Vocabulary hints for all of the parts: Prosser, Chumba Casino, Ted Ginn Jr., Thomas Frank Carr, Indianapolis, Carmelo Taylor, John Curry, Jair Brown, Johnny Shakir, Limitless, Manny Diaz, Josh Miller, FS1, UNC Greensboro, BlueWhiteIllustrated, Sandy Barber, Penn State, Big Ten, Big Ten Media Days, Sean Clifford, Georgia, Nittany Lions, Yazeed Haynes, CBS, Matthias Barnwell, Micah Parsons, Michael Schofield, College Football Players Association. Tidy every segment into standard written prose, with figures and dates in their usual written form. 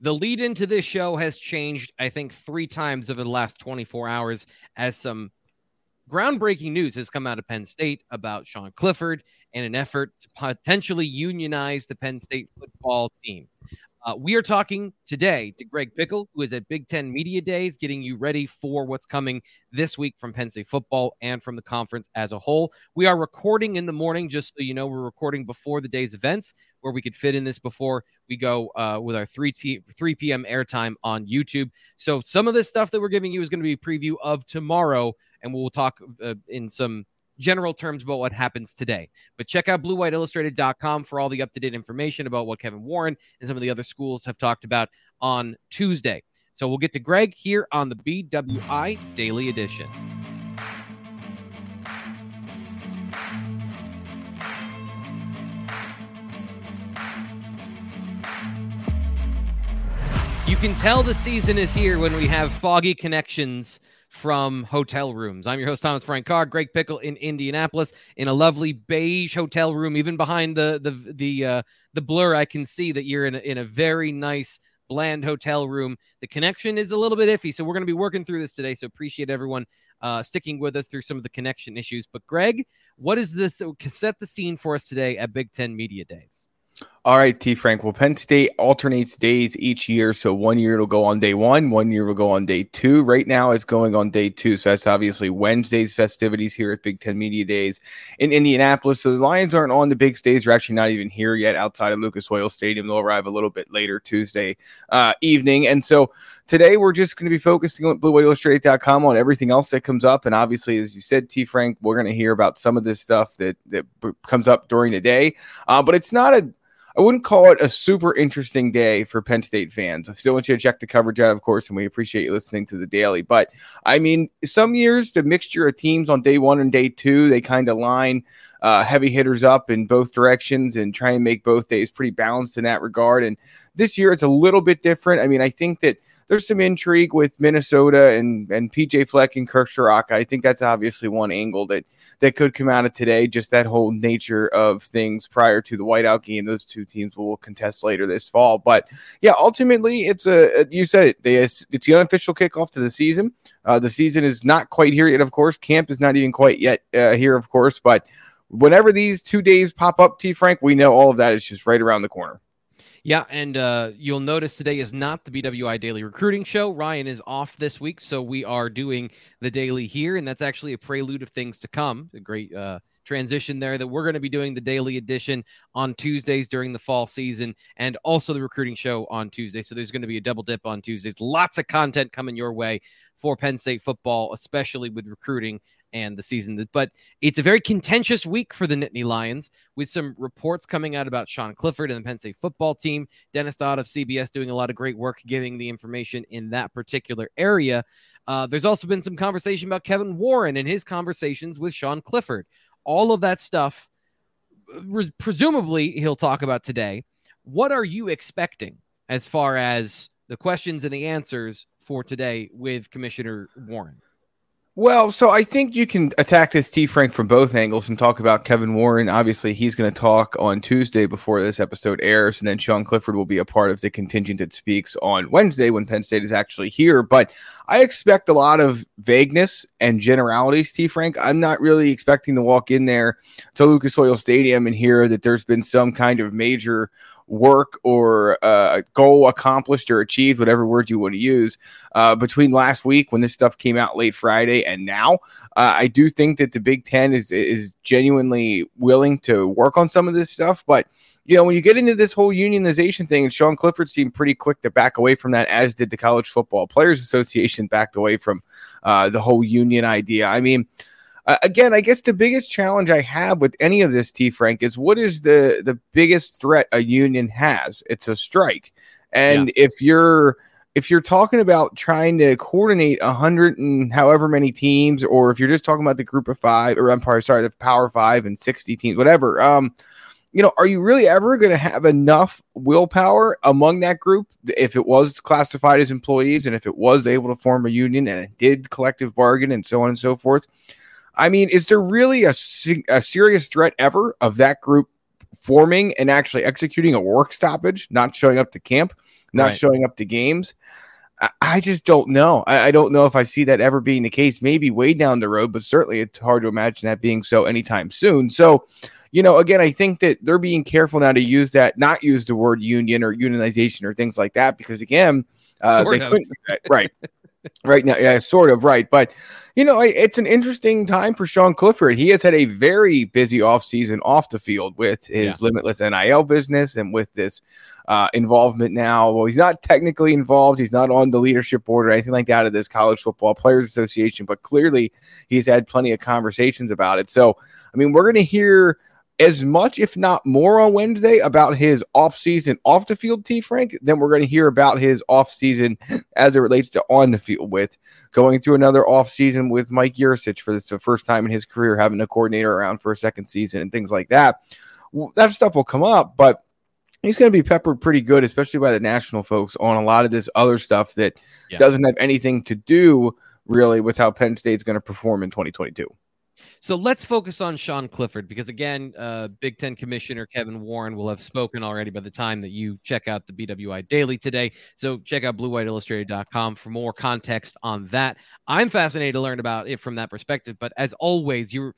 The lead into this show has changed, I think, 3 times over the last 24 hours as some groundbreaking news has come out of Penn State about Sean Clifford and an effort to potentially unionize the Penn State football team. We are talking today to Greg Pickel, who is at Big Ten Media Days, getting you ready for what's coming this week from Penn State football and from the conference as a whole. We are recording in the morning, just so you know, we're recording before the day's events, where we could fit in this before we go with our 3 p.m. airtime on YouTube. So some of this stuff that we're giving you is going to be a preview of tomorrow, and we'll talk in some general terms about what happens today. But check out BlueWhiteIllustrated.com for all the up-to-date information about what Kevin Warren and some of the other schools have talked about on Tuesday. So we'll get to Greg here on the BWI Daily Edition. You can tell the season is here when we have foggy connections from hotel rooms. I'm your host, Thomas Frank Carr. Greg Pickel in Indianapolis in a lovely beige hotel room. Even behind the blur, I can see that you're in a very nice, bland hotel room. The connection is a little bit iffy, so we're going to be working through this today. So appreciate everyone sticking with us through some of the connection issues. But Greg, what is this? Set the scene for us today at Big Ten Media Days. All right, T. Frank. Well, Penn State alternates days each year. So 1 year it'll go on day 1 year it'll go on day 2. Right now it's going on day 2. So that's obviously Wednesday's festivities here at Big Ten Media Days in Indianapolis. So the Lions aren't on the big stage. They're actually not even here yet outside of Lucas Oil Stadium. They'll arrive a little bit later Tuesday evening. And so today we're just going to be focusing on BlueWhiteIllustrated.com on everything else that comes up. And obviously, as you said, T. Frank, we're going to hear about some of this stuff that comes up during the day. But it's not I wouldn't call it a super interesting day for Penn State fans. I still want you to check the coverage out, of course, and we appreciate you listening to the daily. But, I mean, some years the mixture of teams on day 1 and day 2, they kind of line heavy hitters up in both directions and try and make both days pretty balanced in that regard. And this year it's a little bit different. I mean, I think that there's some intrigue with Minnesota and P.J. Fleck and Kirk Shiraka. I think that's obviously one angle that could come out of today, just that whole nature of things prior to the whiteout game. Those two teams will contest later this fall. But yeah, ultimately it's you said it, it's the unofficial kickoff to the season. The season is not quite here yet, of course. Camp is not even quite yet here, of course. But whenever these 2 days pop up, T. Frank, we know all of that is just right around the corner. Yeah, and you'll notice today is not the BWI Daily Recruiting Show. Ryan is off this week, so we are doing the daily here, and that's actually a prelude of things to come. A great transition there that we're going to be doing the daily edition on Tuesdays during the fall season and also the recruiting show on Tuesday. So there's going to be a double dip on Tuesdays. Lots of content coming your way for Penn State football, especially with recruiting and the season. But it's a very contentious week for the Nittany Lions, with some reports coming out about Sean Clifford and the Penn State football team. Dennis Dodd of CBS doing a lot of great work giving the information in that particular area. There's also been some conversation about Kevin Warren and his conversations with Sean Clifford. All of that stuff, presumably, he'll talk about today. What are you expecting as far as the questions and the answers for today with Commissioner Warren? Well, so I think you can attack this, T. Frank, from both angles and talk about Kevin Warren. Obviously, he's going to talk on Tuesday before this episode airs, and then Sean Clifford will be a part of the contingent that speaks on Wednesday when Penn State is actually here. But I expect a lot of vagueness and generalities, T. Frank. I'm not really expecting to walk in there to Lucas Oil Stadium and hear that there's been some kind of major work or goal accomplished or achieved, whatever word you want to use, between last week when this stuff came out late Friday and now. I do think that the Big Ten is genuinely willing to work on some of this stuff, but you know, when you get into this whole unionization thing, and Sean Clifford seemed pretty quick to back away from that, as did the College Football Players Association backed away from the whole union idea. I mean, Again, I guess the biggest challenge I have with any of this, T. Frank, is what is the biggest threat a union has? It's a strike. And if you're talking about trying to coordinate 100 and however many teams, or if you're just talking about the group of five, or the Power Five and 60 teams, whatever, are you really ever going to have enough willpower among that group? If it was classified as employees and if it was able to form a union and it did collective bargain and so on and so forth, I mean, is there really a serious threat ever of that group forming and actually executing a work stoppage, not showing up to camp, not showing up to games? I just don't know. I don't know if I see that ever being the case, maybe way down the road, but certainly it's hard to imagine that being so anytime soon. So, again, I think that they're being careful now to use that, not use the word union or unionization or things like that, because again, they couldn't do that. Right. Right now, yeah, sort of right. But, it's an interesting time for Sean Clifford. He has had a very busy offseason off the field with his Limitless NIL business and with this involvement now. Well, he's not technically involved. He's not on the leadership board or anything like that of this College Football Players Association, but clearly he's had plenty of conversations about it. So, I mean, we're going to hear as much, if not more, on Wednesday about his offseason off the field, T. Frank, then we're going to hear about his offseason as it relates to on the field, with going through another offseason with Mike Yuricich for the first time in his career, having a coordinator around for a second season and things like that. Well, that stuff will come up, but he's going to be peppered pretty good, especially by the national folks, on a lot of this other stuff that doesn't have anything to do really with how Penn State's going to perform in 2022. So let's focus on Sean Clifford, because, again, Big Ten Commissioner Kevin Warren will have spoken already by the time that you check out the BWI Daily today. So check out BlueWhiteIllustrated.com for more context on that. I'm fascinated to learn about it from that perspective. But as always, you're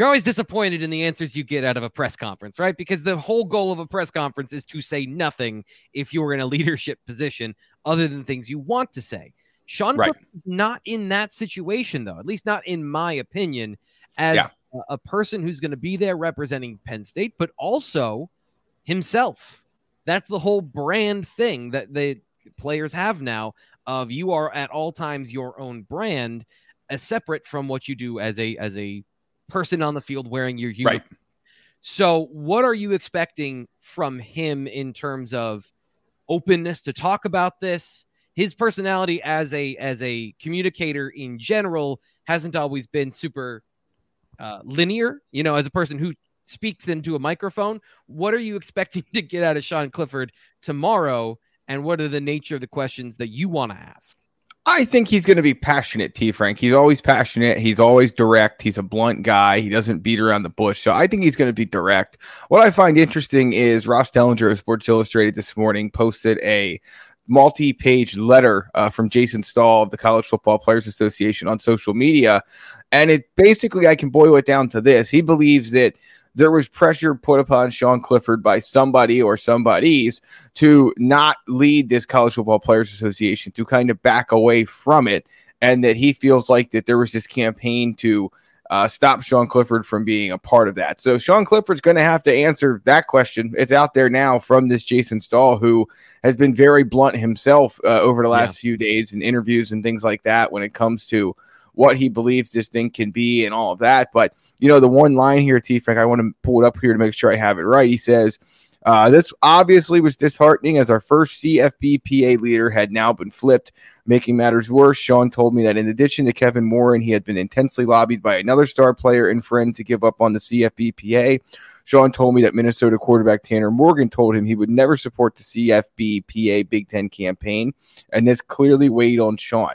always disappointed in the answers you get out of a press conference, right? Because the whole goal of a press conference is to say nothing if you're in a leadership position other than things you want to say. Sean Clifford's not in that situation, though, at least not in my opinion, as a person who's going to be there representing Penn State, but also himself. That's the whole brand thing that the players have now, of you are at all times your own brand, as separate from what you do as a person on the field wearing your uniform. Right. So what are you expecting from him in terms of openness to talk about this? His personality as a communicator in general hasn't always been super linear, as a person who speaks into a microphone. What are you expecting to get out of Sean Clifford tomorrow? And what are the nature of the questions that you want to ask? I think he's going to be passionate, T. Frank. He's always passionate. He's always direct. He's a blunt guy. He doesn't beat around the bush. So I think he's going to be direct. What I find interesting is Ross Dellinger of Sports Illustrated this morning posted a multi-page letter from Jason Stahl of the College Football Players Association on social media. And it basically, I can boil it down to this. He believes that there was pressure put upon Sean Clifford by somebody or somebodies to not lead this College Football Players Association, to kind of back away from it. And that he feels like that there was this campaign to stop Sean Clifford from being a part of that. So Sean Clifford's going to have to answer that question. It's out there now from this Jason Stahl, who has been very blunt himself over the last few days in interviews and things like that when it comes to what he believes this thing can be and all of that. But, the one line here, T. Frank, I want to pull it up here to make sure I have it right. He says, this obviously was disheartening, as our first CFBPA leader had now been flipped. Making matters worse, Sean told me that in addition to Kevin Warren, he had been intensely lobbied by another star player and friend to give up on the CFBPA. Sean told me that Minnesota quarterback Tanner Morgan told him he would never support the CFBPA Big Ten campaign, and this clearly weighed on Sean.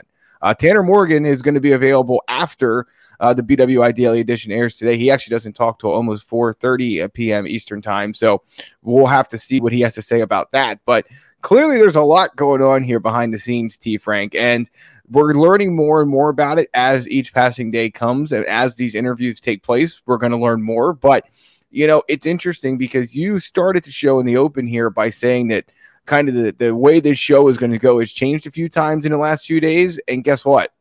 Tanner Morgan is going to be available after the BWI Daily Edition airs today. He actually doesn't talk till almost 4:30 p.m. Eastern time, so we'll have to see what he has to say about that. But clearly there's a lot going on here behind the scenes, T. Frank, and we're learning more and more about it as each passing day comes. And as these interviews take place, we're going to learn more. But, it's interesting because you started the show in the open here by saying that kind of the way this show is going to go has changed a few times in the last few days. And guess what?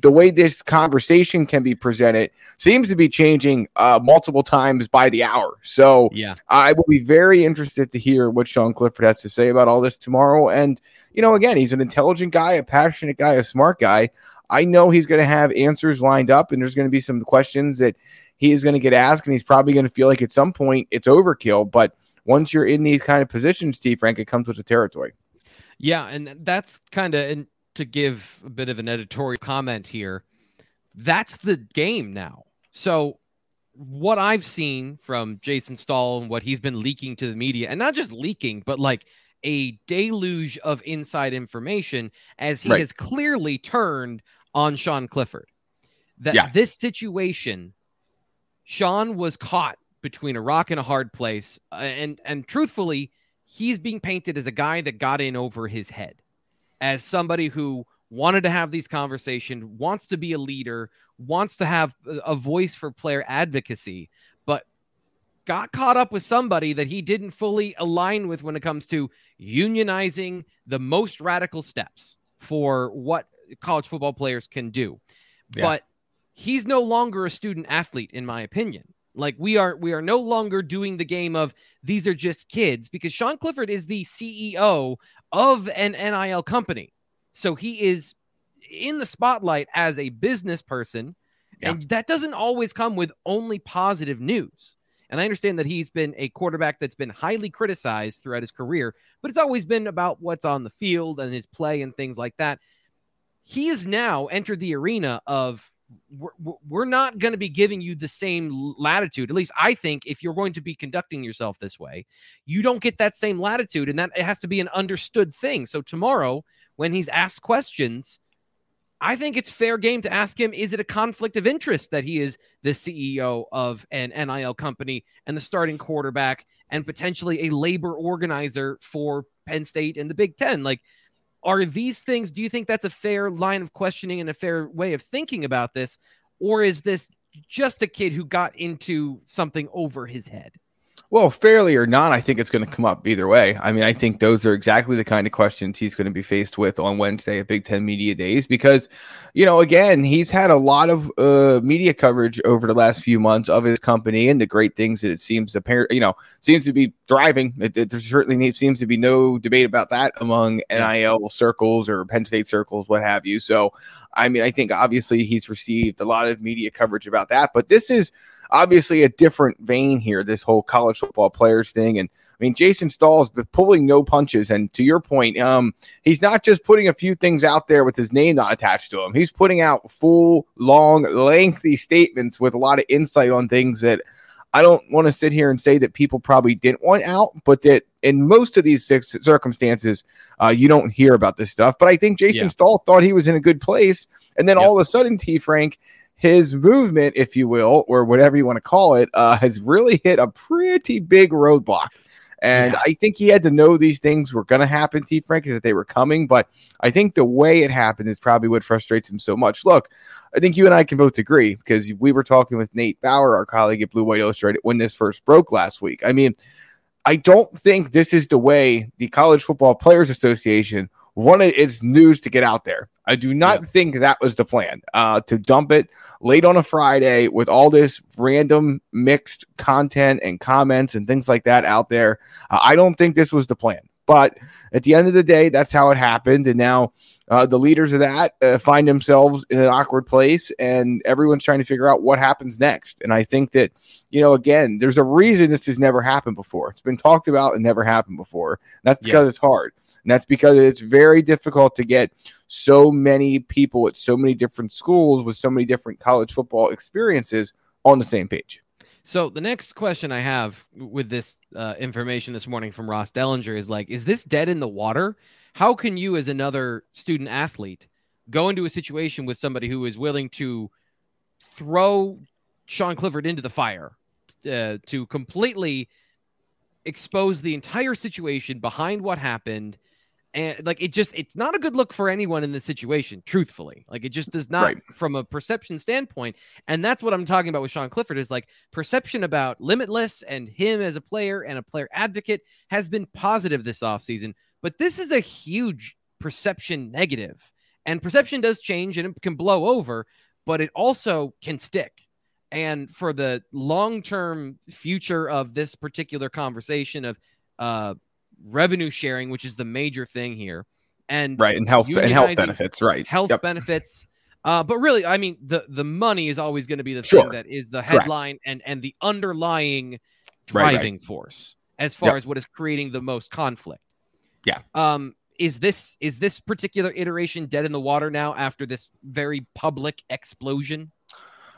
the way this conversation can be presented seems to be changing multiple times by the hour. So yeah, I will be very interested to hear what Sean Clifford has to say about all this tomorrow. And, you know, again, he's an intelligent guy, a passionate guy, a smart guy. I know he's going to have answers lined up, and there's going to be some questions that he is going to get asked, and he's probably going to feel like at some point it's overkill. But once you're in these kind of positions, Steve Frank, it comes with the territory. Yeah, and that's kind of, and to give a bit of an editorial comment here, that's the game now. So what I've seen from Jason Stahl and what he's been leaking to the media, and not just leaking, but like a deluge of inside information, as he has clearly turned on Sean Clifford. This situation, Sean was caught between a rock and a hard place. And truthfully, he's being painted as a guy that got in over his head, as somebody who wanted to have these conversations, wants to be a leader, wants to have a voice for player advocacy, but got caught up with somebody that he didn't fully align with when it comes to unionizing the most radical steps for what college football players can do. Yeah. But he's no longer a student athlete, in my opinion. Like, we are no longer doing the game of these are just kids, because Sean Clifford is the CEO of an NIL company. So he is in the spotlight as a business person. Yeah. And that doesn't always come with only positive news. And I understand that he's been a quarterback that's been highly criticized throughout his career, but it's always been about what's on the field and his play and things like that. He has now entered the arena of, we're not going to be giving you the same latitude. At least I think if you're going to be conducting yourself this way, you don't get that same latitude, and that it has to be an understood thing. So tomorrow, when he's asked questions, I think it's fair game to ask him, is it a conflict of interest that he is the CEO of an NIL company and the starting quarterback and potentially a labor organizer for Penn State and the Big Ten? Like, are these things, do you think that's a fair line of questioning and a fair way of thinking about this? Or is this just a kid who got into something over his head? Well, fairly or not, I think it's going to come up either way. I mean, I think those are exactly the kind of questions he's going to be faced with on Wednesday at Big Ten Media Days because, you know, again, he's had a lot of media coverage over the last few months of his company and the great things that it seems apparent, you know, seems to be thriving. There certainly seems to be no debate about that among NIL circles or Penn State circles, what have you. So, I mean, I think obviously he's received a lot of media coverage about that, but this is obviously a different vein here, this whole college football players thing. And I mean, Jason Stahl has been pulling no punches. And to your point, he's not just putting a few things out there with his name not attached to him. He's putting out full, long, lengthy statements with a lot of insight on things that I don't want to sit here and say that people probably didn't want out, but that in most of these circumstances, you don't hear about this stuff. But I think Jason Stahl thought he was in a good place. And then all of a sudden, T. Frank, his movement, if you will, or whatever you want to call it, has really hit a pretty big roadblock. And I think he had to know these things were going to happen, T. Frank, that they were coming. But I think the way it happened is probably what frustrates him so much. Look, I think you and I can both agree because we were talking with Nate Bauer, our colleague at Blue White Illustrated, when this first broke last week. I mean, I don't think this is the way the College Football Players Association wanted its news to get out there. I do not think that was the plan, to dump it late on a Friday with all this random mixed content and comments and things like that out there. I don't think this was the plan. But at the end of the day, that's how it happened. And now the leaders of that find themselves in an awkward place, and everyone's trying to figure out what happens next. And I think that, you know, again, there's a reason this has never happened before. It's been talked about and never happened before. And that's because it's hard. And that's because it's very difficult to get so many people at so many different schools with so many different college football experiences on the same page. So the next question I have with this information this morning from Ross Dellinger is like, is this dead in the water? How can you as another student athlete go into a situation with somebody who is willing to throw Sean Clifford into the fire to completely expose the entire situation behind what happened? And like, it just, it's not a good look for anyone in this situation, truthfully. Like, it just does not from a perception standpoint. And that's what I'm talking about with Sean Clifford is like perception about Limitless and him as a player and a player advocate has been positive this offseason, but this is a huge perception negative. And perception does change and it can blow over, but it also can stick. And for the long-term future of this particular conversation of revenue sharing, which is the major thing here, and right, and health benefits, right, health yep. benefits. But really, I mean, the money is always going to be the sure. thing that is the headline and the underlying driving force as far yep. as what is creating the most conflict. Yeah. Is this particular iteration dead in the water now after this very public explosion?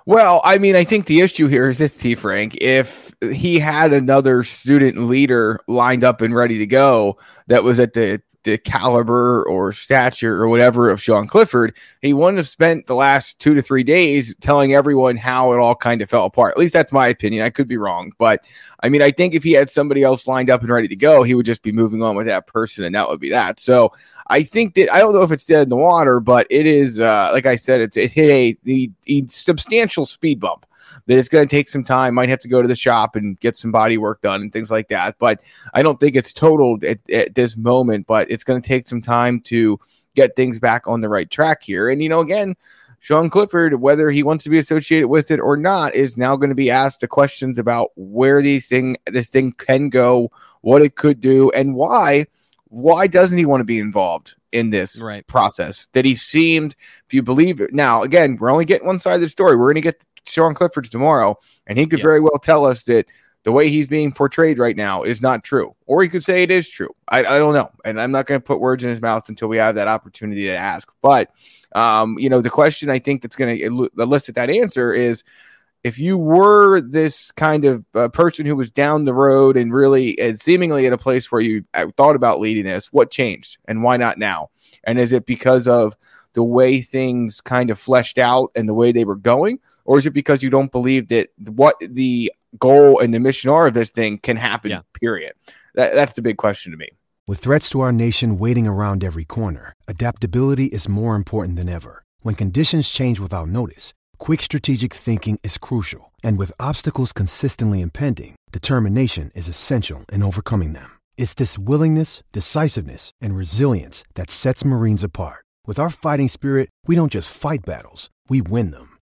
Well, I mean, I think the issue here is this, T. Frank. If he had another student leader lined up and ready to go that was at the caliber or stature or whatever of Sean Clifford, he wouldn't have spent the last 2 to 3 days telling everyone how it all kind of fell apart. At least that's my opinion. I could be wrong. But, I mean, I think if he had somebody else lined up and ready to go, he would just be moving on with that person, and that would be that. So I think that – I don't know if it's dead in the water, but it is like I said, it hit a substantial speed bump. That it's going to take some time, might have to go to the shop and get some body work done and things like that. But I don't think it's totaled at this moment, but it's going to take some time to get things back on the right track here. And, you know, again, Sean Clifford, whether he wants to be associated with it or not, is now going to be asked the questions about where this thing can go, what it could do, and why doesn't he want to be involved in this process that he seemed, if you believe it. Now, again, we're only getting one side of the story. We're going to get Sean Clifford's tomorrow, and he could very well tell us that the way he's being portrayed right now is not true, or he could say it is true. I don't know, and I'm not going to put words in his mouth until we have that opportunity to ask. But you know, the question I think that's going to elicit that answer is, if you were this kind of person who was down the road and really and seemingly at a place where you thought about leading this, what changed and why not now? And is it because of the way things kind of fleshed out and the way they were going? Or is it because you don't believe that what the goal and the mission are of this thing can happen, period? That's the big question to me. With threats to our nation waiting around every corner, adaptability is more important than ever. When conditions change without notice, quick strategic thinking is crucial, and with obstacles consistently impending, determination is essential in overcoming them. It's this willingness, decisiveness, and resilience that sets Marines apart. With our fighting spirit, we don't just fight battles, we win them.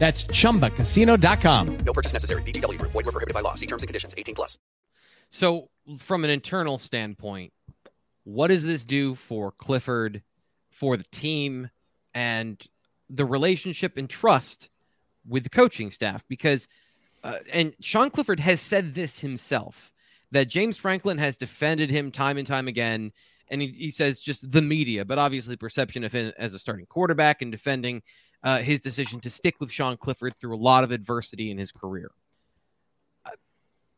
That's ChumbaCasino.com. No purchase necessary. VGW Group. Void where prohibited by law. See terms and conditions. 18+. So from an internal standpoint, what does this do for Clifford, for the team, and the relationship and trust with the coaching staff? Because, and Sean Clifford has said this himself, that James Franklin has defended him time and time again. And he says just the media, but obviously perception of him as a starting quarterback and defending his decision to stick with Sean Clifford through a lot of adversity in his career.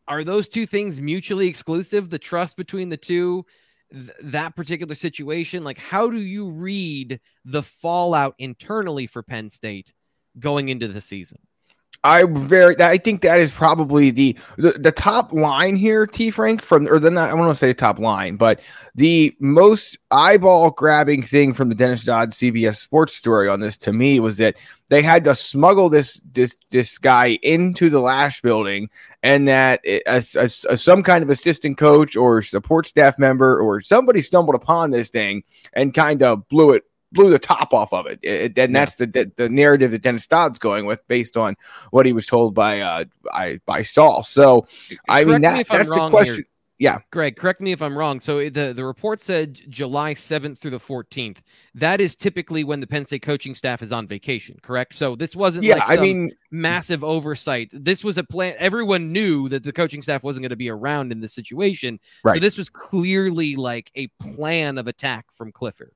Are those two things mutually exclusive? The trust between the two, that particular situation? Like, how do you read the fallout internally for Penn State going into the season? I think that is probably the top line here, T. Frank, I want to say top line, but the most eyeball grabbing thing from the Dennis Dodd CBS Sports story on this to me was that they had to smuggle this guy into the Lasch building, and that as some kind of assistant coach or support staff member or somebody stumbled upon this thing and kind of blew the top off of it. And that's the narrative that Dennis Dodd's going with based on what he was told by Stahl. So, I mean, that's the question. Here. Yeah. Greg, correct me if I'm wrong. So the report said July 7th through the 14th. That is typically when the Penn State coaching staff is on vacation, correct? So this wasn't massive oversight. This was a plan. Everyone knew that the coaching staff wasn't going to be around in this situation. Right. So this was clearly like a plan of attack from Clifford.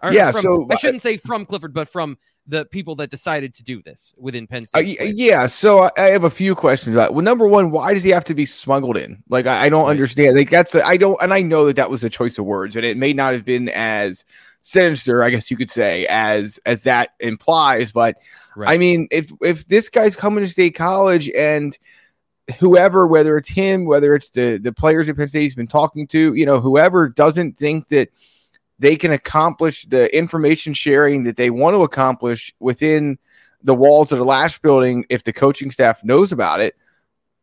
I shouldn't say from Clifford, but from the people that decided to do this within Penn State. So I have a few questions about it. Well, number one, why does he have to be smuggled in? Like, I don't understand. Like, and I know that was a choice of words, and it may not have been as sinister, I guess you could say, as that implies. But right. I mean, if this guy's coming to State College and whoever, whether it's him, whether it's the players at Penn State he's been talking to, you know, whoever doesn't think that they can accomplish the information sharing that they want to accomplish within the walls of the Lasch building if the coaching staff knows about it.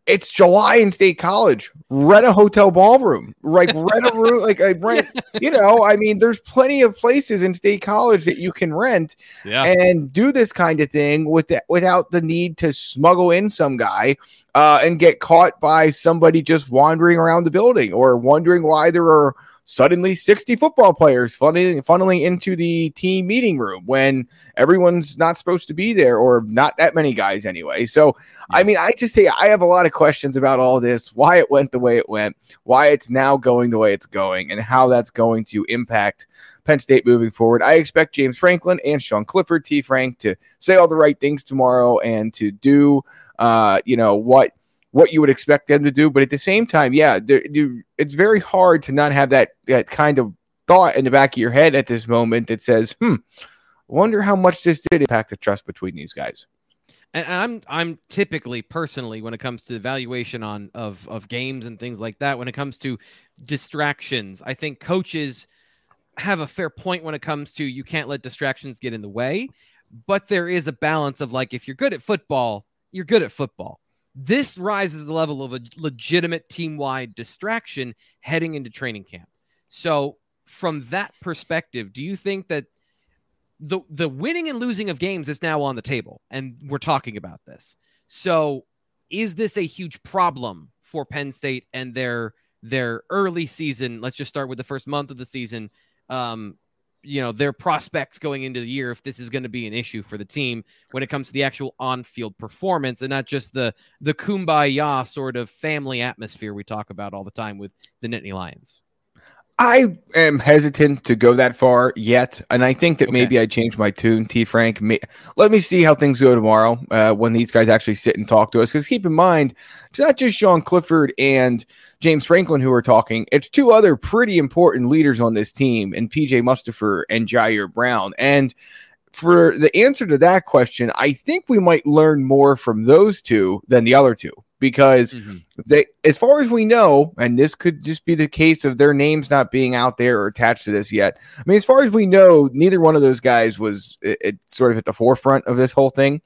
It's July in State College. Rent a hotel ballroom. Like, rent a room. Like, I rent, you know, I mean, there's plenty of places in State College that you can rent and do this kind of thing without the need to smuggle in some guy and get caught by somebody just wandering around the building or wondering why there are suddenly 60 football players funneling into the team meeting room when everyone's not supposed to be there, or not that many guys anyway. So, I mean, I have a lot of questions about all this, why it went the way it went, why it's now going the way it's going, and how that's going to impact Penn State moving forward. I expect James Franklin and Sean Clifford, T. Frank, to say all the right things tomorrow and to do, what you would expect them to do. But at the same time, it's very hard to not have that kind of thought in the back of your head at this moment that says, wonder how much this did impact the trust between these guys. And I'm typically, personally, when it comes to evaluation of games and things like that, when it comes to distractions, I think coaches have a fair point when it comes to, you can't let distractions get in the way, but there is a balance of, like, if you're good at football, you're good at football. This rises the level of a legitimate team-wide distraction heading into training camp. So from that perspective, do you think that the winning and losing of games is now on the table, and we're talking about this? So is this a huge problem for Penn State and their early season? Let's just start with the first month of the season. Their prospects going into the year, if this is going to be an issue for the team when it comes to the actual on-field performance, and not just the kumbaya sort of family atmosphere we talk about all the time with the Nittany Lions. I am hesitant to go that far yet, and I think that maybe I changed my tune, T. Frank. Let me see how things go tomorrow when these guys actually sit and talk to us, because keep in mind, it's not just Sean Clifford and James Franklin who are talking. It's two other pretty important leaders on this team, and P.J. Mustipher and Jair Brown. And for the answer to that question, I think we might learn more from those two than the other two. Because they, as far as we know, and this could just be the case of their names not being out there or attached to this yet. I mean, as far as we know, neither one of those guys was sort of at the forefront of this whole thing.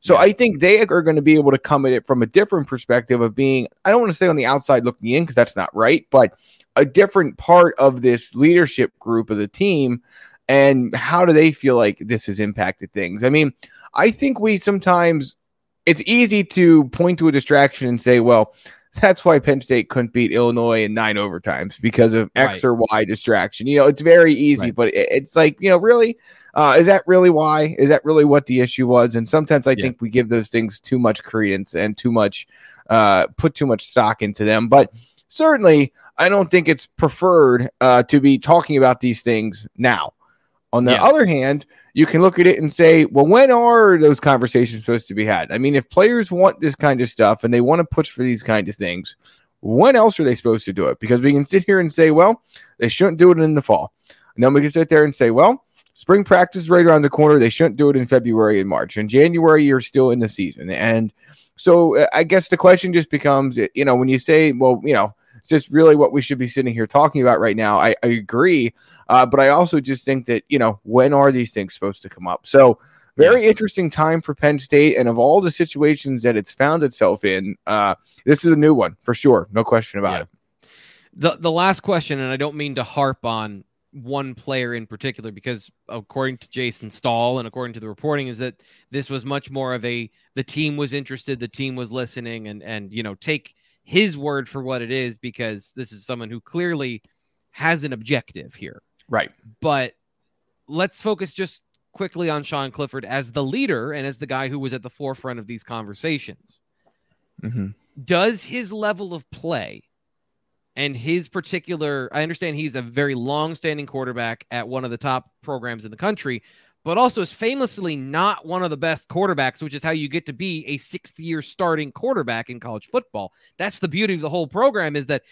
So I think they are going to be able to come at it from a different perspective of being, I don't want to say on the outside looking in, because that's not right, but a different part of this leadership group of the team. And how do they feel like this has impacted things? I mean, I think we sometimes... It's easy to point to a distraction and say, well, that's why Penn State couldn't beat Illinois in 9 overtimes, because of X or Y distraction. You know, it's very easy, but it's like, you know, really, is that really why? Is that really what the issue was? And sometimes I think we give those things too much credence and too much, put too much stock into them. But certainly I don't think it's preferred to be talking about these things now. On the other hand, you can look at it and say, well, when are those conversations supposed to be had? I mean, if players want this kind of stuff and they want to push for these kind of things, when else are they supposed to do it? Because we can sit here and say, well, they shouldn't do it in the fall. And then we can sit there and say, well, spring practice is right around the corner. They shouldn't do it in February and March. In January, you're still in the season. And so I guess the question just becomes, you know, when you say, well, you know, it's just really what we should be sitting here talking about right now. I agree. But I also just think that, you know, when are these things supposed to come up? So very interesting time for Penn State. And of all the situations that it's found itself in, this is a new one for sure. No question about it. The last question, and I don't mean to harp on one player in particular, because according to Jason Stahl and according to the reporting, is that this was much more of the team was interested, the team was listening, and you know, take his word for what it is, because this is someone who clearly has an objective here. Right. But let's focus just quickly on Sean Clifford as the leader and as the guy who was at the forefront of these conversations. Mm-hmm. Does his level of play and his particular, I understand he's a very long-standing quarterback at one of the top programs in the country, but also is famously not one of the best quarterbacks, which is how you get to be a sixth-year starting quarterback in college football. That's the beauty of the whole program, is that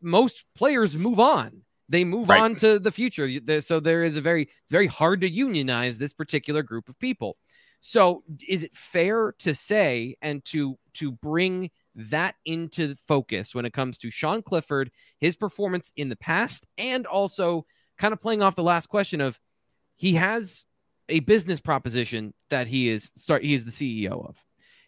most players move on. They move right. on to the future. So there is it's very hard to unionize this particular group of people. So is it fair to say and to bring that into focus when it comes to Sean Clifford, his performance in the past, and also kind of playing off the last question of he has a business proposition that he is the CEO of.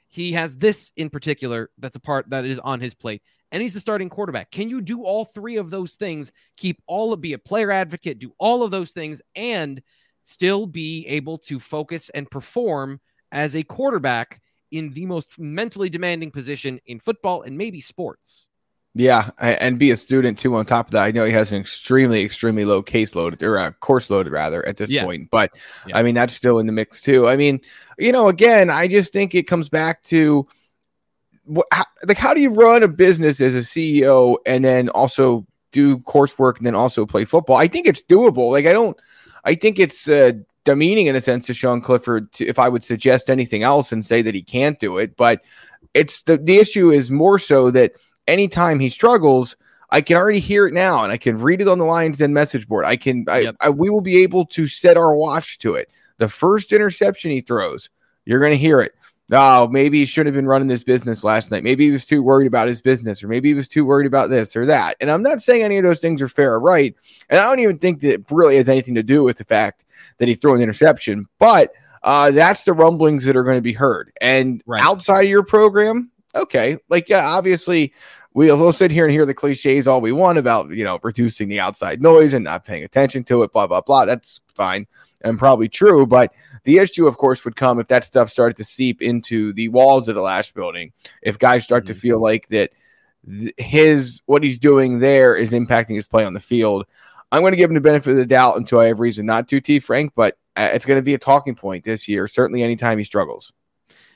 He has this in particular that's a part that is on his plate, and he's the starting quarterback. Can you do all three of those things, be a player advocate, do all of those things, and still be able to focus and perform as a quarterback in the most mentally demanding position in football and maybe sports? Yeah, and be a student too on top of that. I know he has an extremely, extremely low caseload, or course load rather, at this point. But, I mean, that's still in the mix too. I mean, you know, again, I just think it comes back to how do you run a business as a CEO and then also do coursework and then also play football? I think it's doable. I think it's demeaning in a sense to Sean Clifford if I would suggest anything else and say that he can't do it. But it's the issue is more so that anytime he struggles, I can already hear it now, and I can read it on the Lions Den message board. We will be able to set our watch to it. The first interception he throws, you're going to hear it. Oh, maybe he shouldn't have been running this business last night. Maybe he was too worried about his business, or maybe he was too worried about this or that. And I'm not saying any of those things are fair or right. And I don't even think that it really has anything to do with the fact that he threw an interception. But that's the rumblings that are going to be heard. And outside of your program, okay. Obviously, we'll sit here and hear the cliches all we want about, reducing the outside noise and not paying attention to it, blah, blah, blah. That's fine and probably true. But the issue, of course, would come if that stuff started to seep into the walls of the Lasch building. If guys start to feel like that what he's doing there is impacting his play on the field. I'm going to give him the benefit of the doubt until I have reason not to, T. Frank, but it's going to be a talking point this year, certainly anytime he struggles.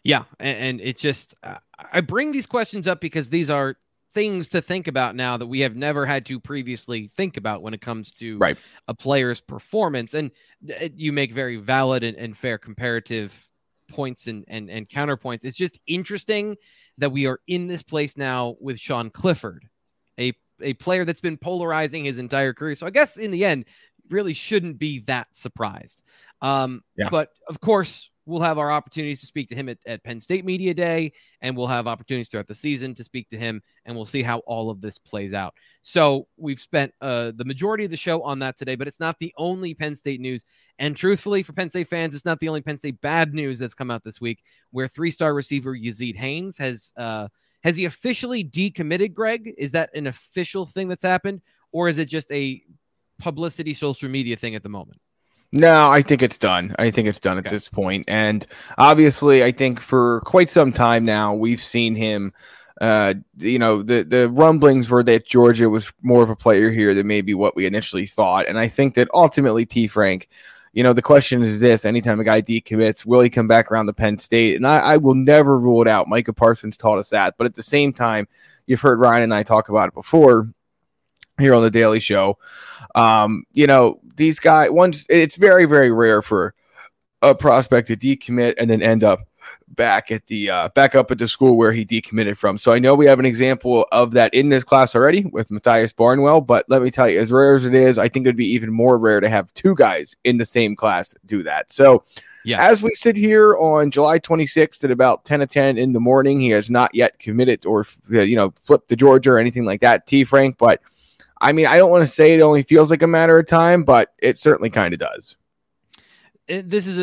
Yeah, and it's just I bring these questions up because these are things to think about now that we have never had to previously think about when it comes to a player's performance. And you make very valid and fair comparative points and counterpoints. It's just interesting that we are in this place now with Sean Clifford, a player that's been polarizing his entire career. So I guess in the end, really shouldn't be that surprised. But of course, we'll have our opportunities to speak to him at Penn State Media Day, and we'll have opportunities throughout the season to speak to him, and we'll see how all of this plays out. So we've spent the majority of the show on that today, but it's not the only Penn State news. And truthfully, for Penn State fans, it's not the only Penn State bad news that's come out this week, where three-star receiver Yazeed Haynes has he officially decommitted, Greg? Is that an official thing that's happened, or is it just a publicity social media thing at the moment? No, I think it's done. At this point. And obviously, I think for quite some time now, we've seen him, the rumblings were that Georgia was more of a player here than maybe what we initially thought. And I think that ultimately, T. Frank, the question is this: anytime a guy decommits, will he come back around to Penn State? And I will never rule it out. Micah Parsons taught us that. But at the same time, you've heard Ryan and I talk about it before here on the Daily Show. These guys, it's very, very rare for a prospect to decommit and then end up back up at the school where he decommitted from. So I know we have an example of that in this class already with Matthias Barnwell, but let me tell you, as rare as it is, I think it'd be even more rare to have two guys in the same class do that. So as we sit here on July 26th at about 10:10 in the morning, he has not yet committed or, flipped to Georgia or anything like that, T. Frank, but I mean, I don't want to say it only feels like a matter of time, but it certainly kind of does. This is,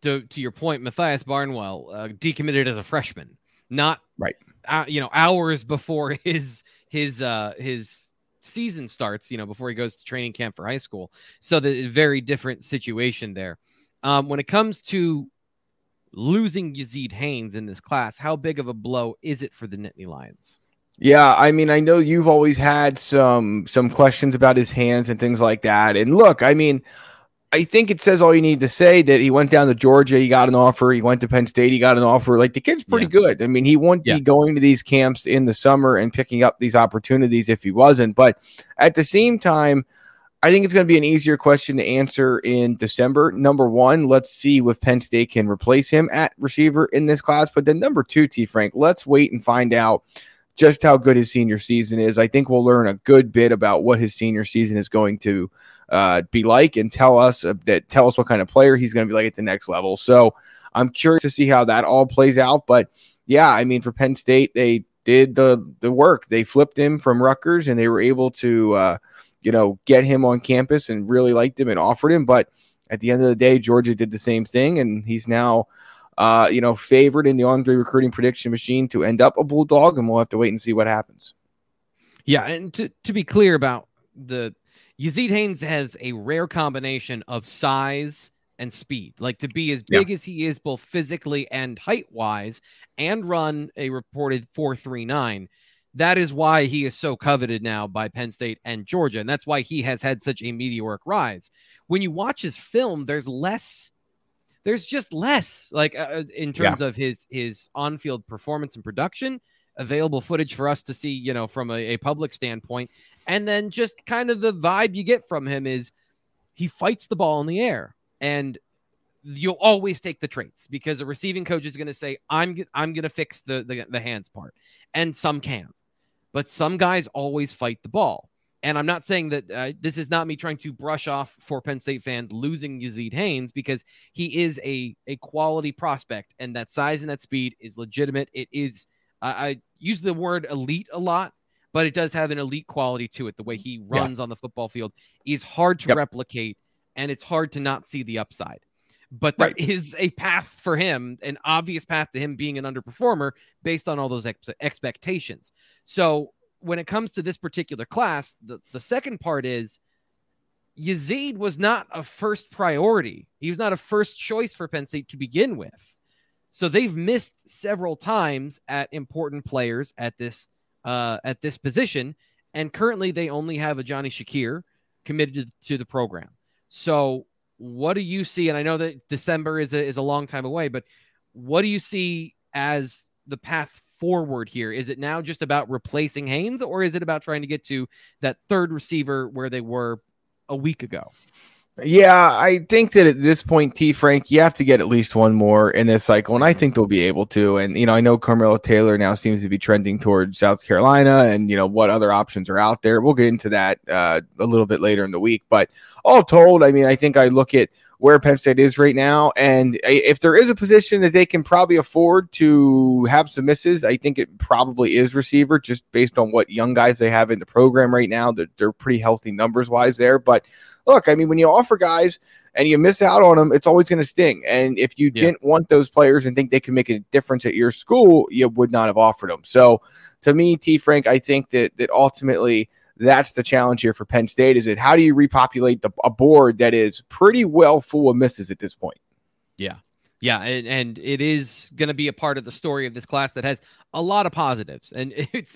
to your point, Matthias Barnwell decommitted as a freshman, not hours before his season starts. Before he goes to training camp for high school, so the very different situation there. When it comes to losing Yazeed Haynes in this class, how big of a blow is it for the Nittany Lions? Yeah, I mean, I know you've always had some questions about his hands and things like that. And look, I mean, I think it says all you need to say that he went down to Georgia, he got an offer, he went to Penn State, he got an offer. Like, the kid's pretty good. I mean, he wouldn't be going to these camps in the summer and picking up these opportunities if he wasn't. But at the same time, I think it's going to be an easier question to answer in December. Number one, let's see if Penn State can replace him at receiver in this class. But then number two, T. Frank, let's wait and find out just how good his senior season is. I think we'll learn a good bit about what his senior season is going to be like and tell us what kind of player he's going to be like at the next level. So I'm curious to see how that all plays out. But, yeah, I mean, for Penn State, they did the work. They flipped him from Rutgers, and they were able to – get him on campus and really liked him and offered him. But at the end of the day, Georgia did the same thing. And he's now, favored in the on-three recruiting prediction machine to end up a Bulldog. And we'll have to wait and see what happens. Yeah. And to be clear about Yazeed Haynes has a rare combination of size and speed, like to be as big as he is, both physically and height wise, and run a reported 4.39. That is why he is so coveted now by Penn State and Georgia, and that's why he has had such a meteoric rise. When you watch his film, there's just less, like in terms of his on-field performance and production, available footage for us to see, from a public standpoint, and then just kind of the vibe you get from him is he fights the ball in the air, and you'll always take the traits because a receiving coach is going to say, I'm going to fix the hands part, and some can. But some guys always fight the ball. And I'm not saying that this is not me trying to brush off for Penn State fans losing Yazeed Haynes, because he is a quality prospect, and that size and that speed is legitimate. It is, I use the word elite a lot, but it does have an elite quality to it. The way he runs on the football field is hard to replicate, and it's hard to not see the upside. But there is a path for him, an obvious path to him being an underperformer based on all those expectations. So when it comes to this particular class, the second part is Yazeed was not a first priority. He was not a first choice for Penn State to begin with. So they've missed several times at important players at this position. And currently they only have a Johnny Shakir committed to the program. So what do you see? And I know that December is a long time away, but what do you see as the path forward here? Is it now just about replacing Haynes, or is it about trying to get to that third receiver where they were a week ago? Yeah, I think that at this point, T. Frank, you have to get at least one more in this cycle, and I think they'll be able to. And, I know Carmelo Taylor now seems to be trending towards South Carolina and, what other options are out there. We'll get into that a little bit later in the week. But all told, I mean, I think I look at where Penn State is right now, and if there is a position that they can probably afford to have some misses, I think it probably is receiver, just based on what young guys they have in the program right now. They're pretty healthy numbers-wise there, but look, I mean, when you offer guys and you miss out on them, it's always going to sting. And if you didn't want those players and think they can make a difference at your school, you would not have offered them. So to me, T. Frank, I think that ultimately that's the challenge here for Penn State, is that how do you repopulate a board that is pretty well full of misses at this point? Yeah. Yeah, and it is going to be a part of the story of this class that has a lot of positives. And it's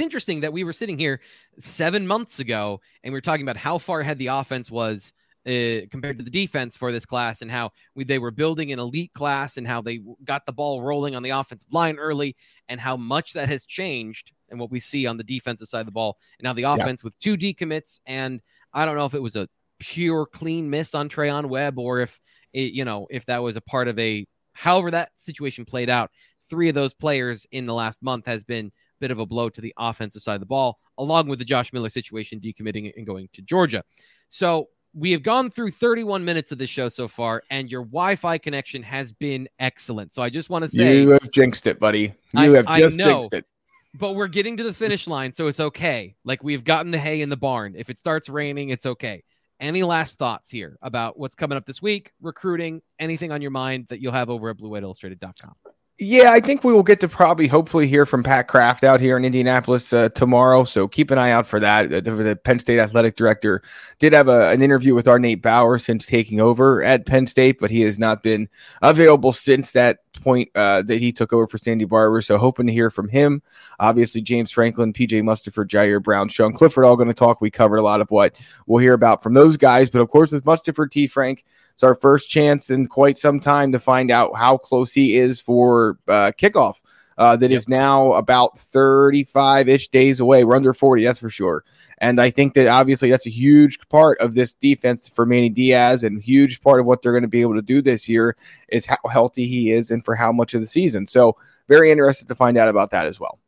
interesting that we were sitting here 7 months ago and we were talking about how far ahead the offense was compared to the defense for this class, and how they were building an elite class, and how they got the ball rolling on the offensive line early, and how much that has changed and what we see on the defensive side of the ball. And now the offense with two decommits, and I don't know if it was a pure clean miss on Trayon Webb, or if that was a part of however that situation played out. Three of those players in the last month has been a bit of a blow to the offensive side of the ball, along with the Josh Miller situation, decommitting and going to Georgia. So we have gone through 31 minutes of this show so far, and your Wi-Fi connection has been excellent. So I just want to say, you have jinxed it, buddy. Jinxed it. But we're getting to the finish line, so it's okay. Like, we've gotten the hay in the barn. If it starts raining, it's okay. Any last thoughts here about what's coming up this week, recruiting, anything on your mind that you'll have over at BlueWhiteIllustrated.com? Yeah, I think we will get to probably hopefully hear from Pat Kraft out here in Indianapolis tomorrow. So keep an eye out for that. The Penn State athletic director did have an interview with our Nate Bauer since taking over at Penn State, but he has not been available since that point that he took over for Sandy Barber. So hoping to hear from him. Obviously, James Franklin, P.J. Mustipher, Jair Brown, Sean Clifford, all going to talk. We covered a lot of what we'll hear about from those guys. But of course, with Mustipher, T. Frank, it's our first chance in quite some time to find out how close he is for kickoff that is now about 35-ish days away. We're under 40, that's for sure. And I think that obviously that's a huge part of this defense for Manny Diaz, and huge part of what they're going to be able to do this year is how healthy he is and for how much of the season. So very interested to find out about that as well.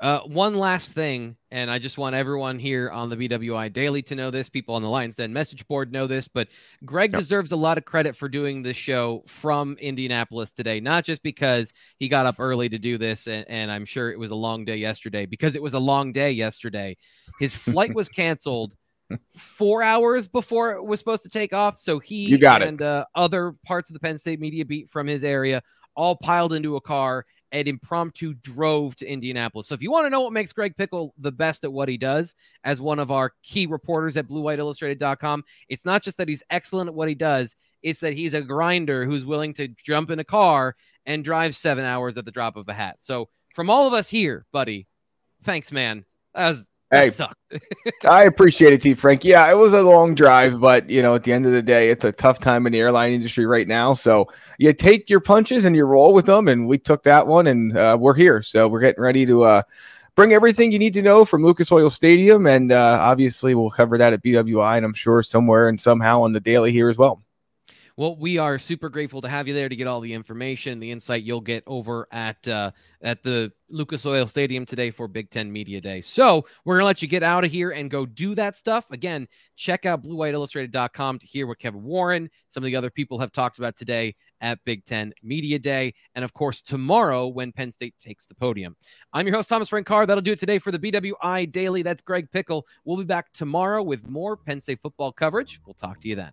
One last thing, and I just want everyone here on the BWI Daily to know this. People on the Lions Den message board know this, but Greg deserves a lot of credit for doing this show from Indianapolis today, not just because he got up early to do this, and I'm sure it was a long day yesterday, because it was a long day yesterday. His flight was canceled 4 hours before it was supposed to take off, so he and other parts of the Penn State media beat from his area all piled into a car and impromptu drove to Indianapolis. So if you want to know what makes Greg Pickel the best at what he does as one of our key reporters at BlueWhiteIllustrated.com, it's not just that he's excellent at what he does, it's that he's a grinder who's willing to jump in a car and drive 7 hours at the drop of a hat. So from all of us here, buddy, thanks, man. That sucked. I appreciate it, T. Frank. Yeah, it was a long drive, but you know, at the end of the day, it's a tough time in the airline industry right now. So you take your punches and you roll with them. And we took that one, and we're here. So we're getting ready to bring everything you need to know from Lucas Oil Stadium. And obviously we'll cover that at BWI, and I'm sure somewhere and somehow on the daily here as well. Well, we are super grateful to have you there to get all the information, the insight you'll get over at the Lucas Oil Stadium today for Big Ten Media Day. So we're going to let you get out of here and go do that stuff. Again, check out BlueWhiteIllustrated.com to hear what Kevin Warren, some of the other people have talked about today at Big Ten Media Day. And, of course, tomorrow when Penn State takes the podium. I'm your host, Thomas Frank Carr. That'll do it today for the BWI Daily. That's Greg Pickel. We'll be back tomorrow with more Penn State football coverage. We'll talk to you then.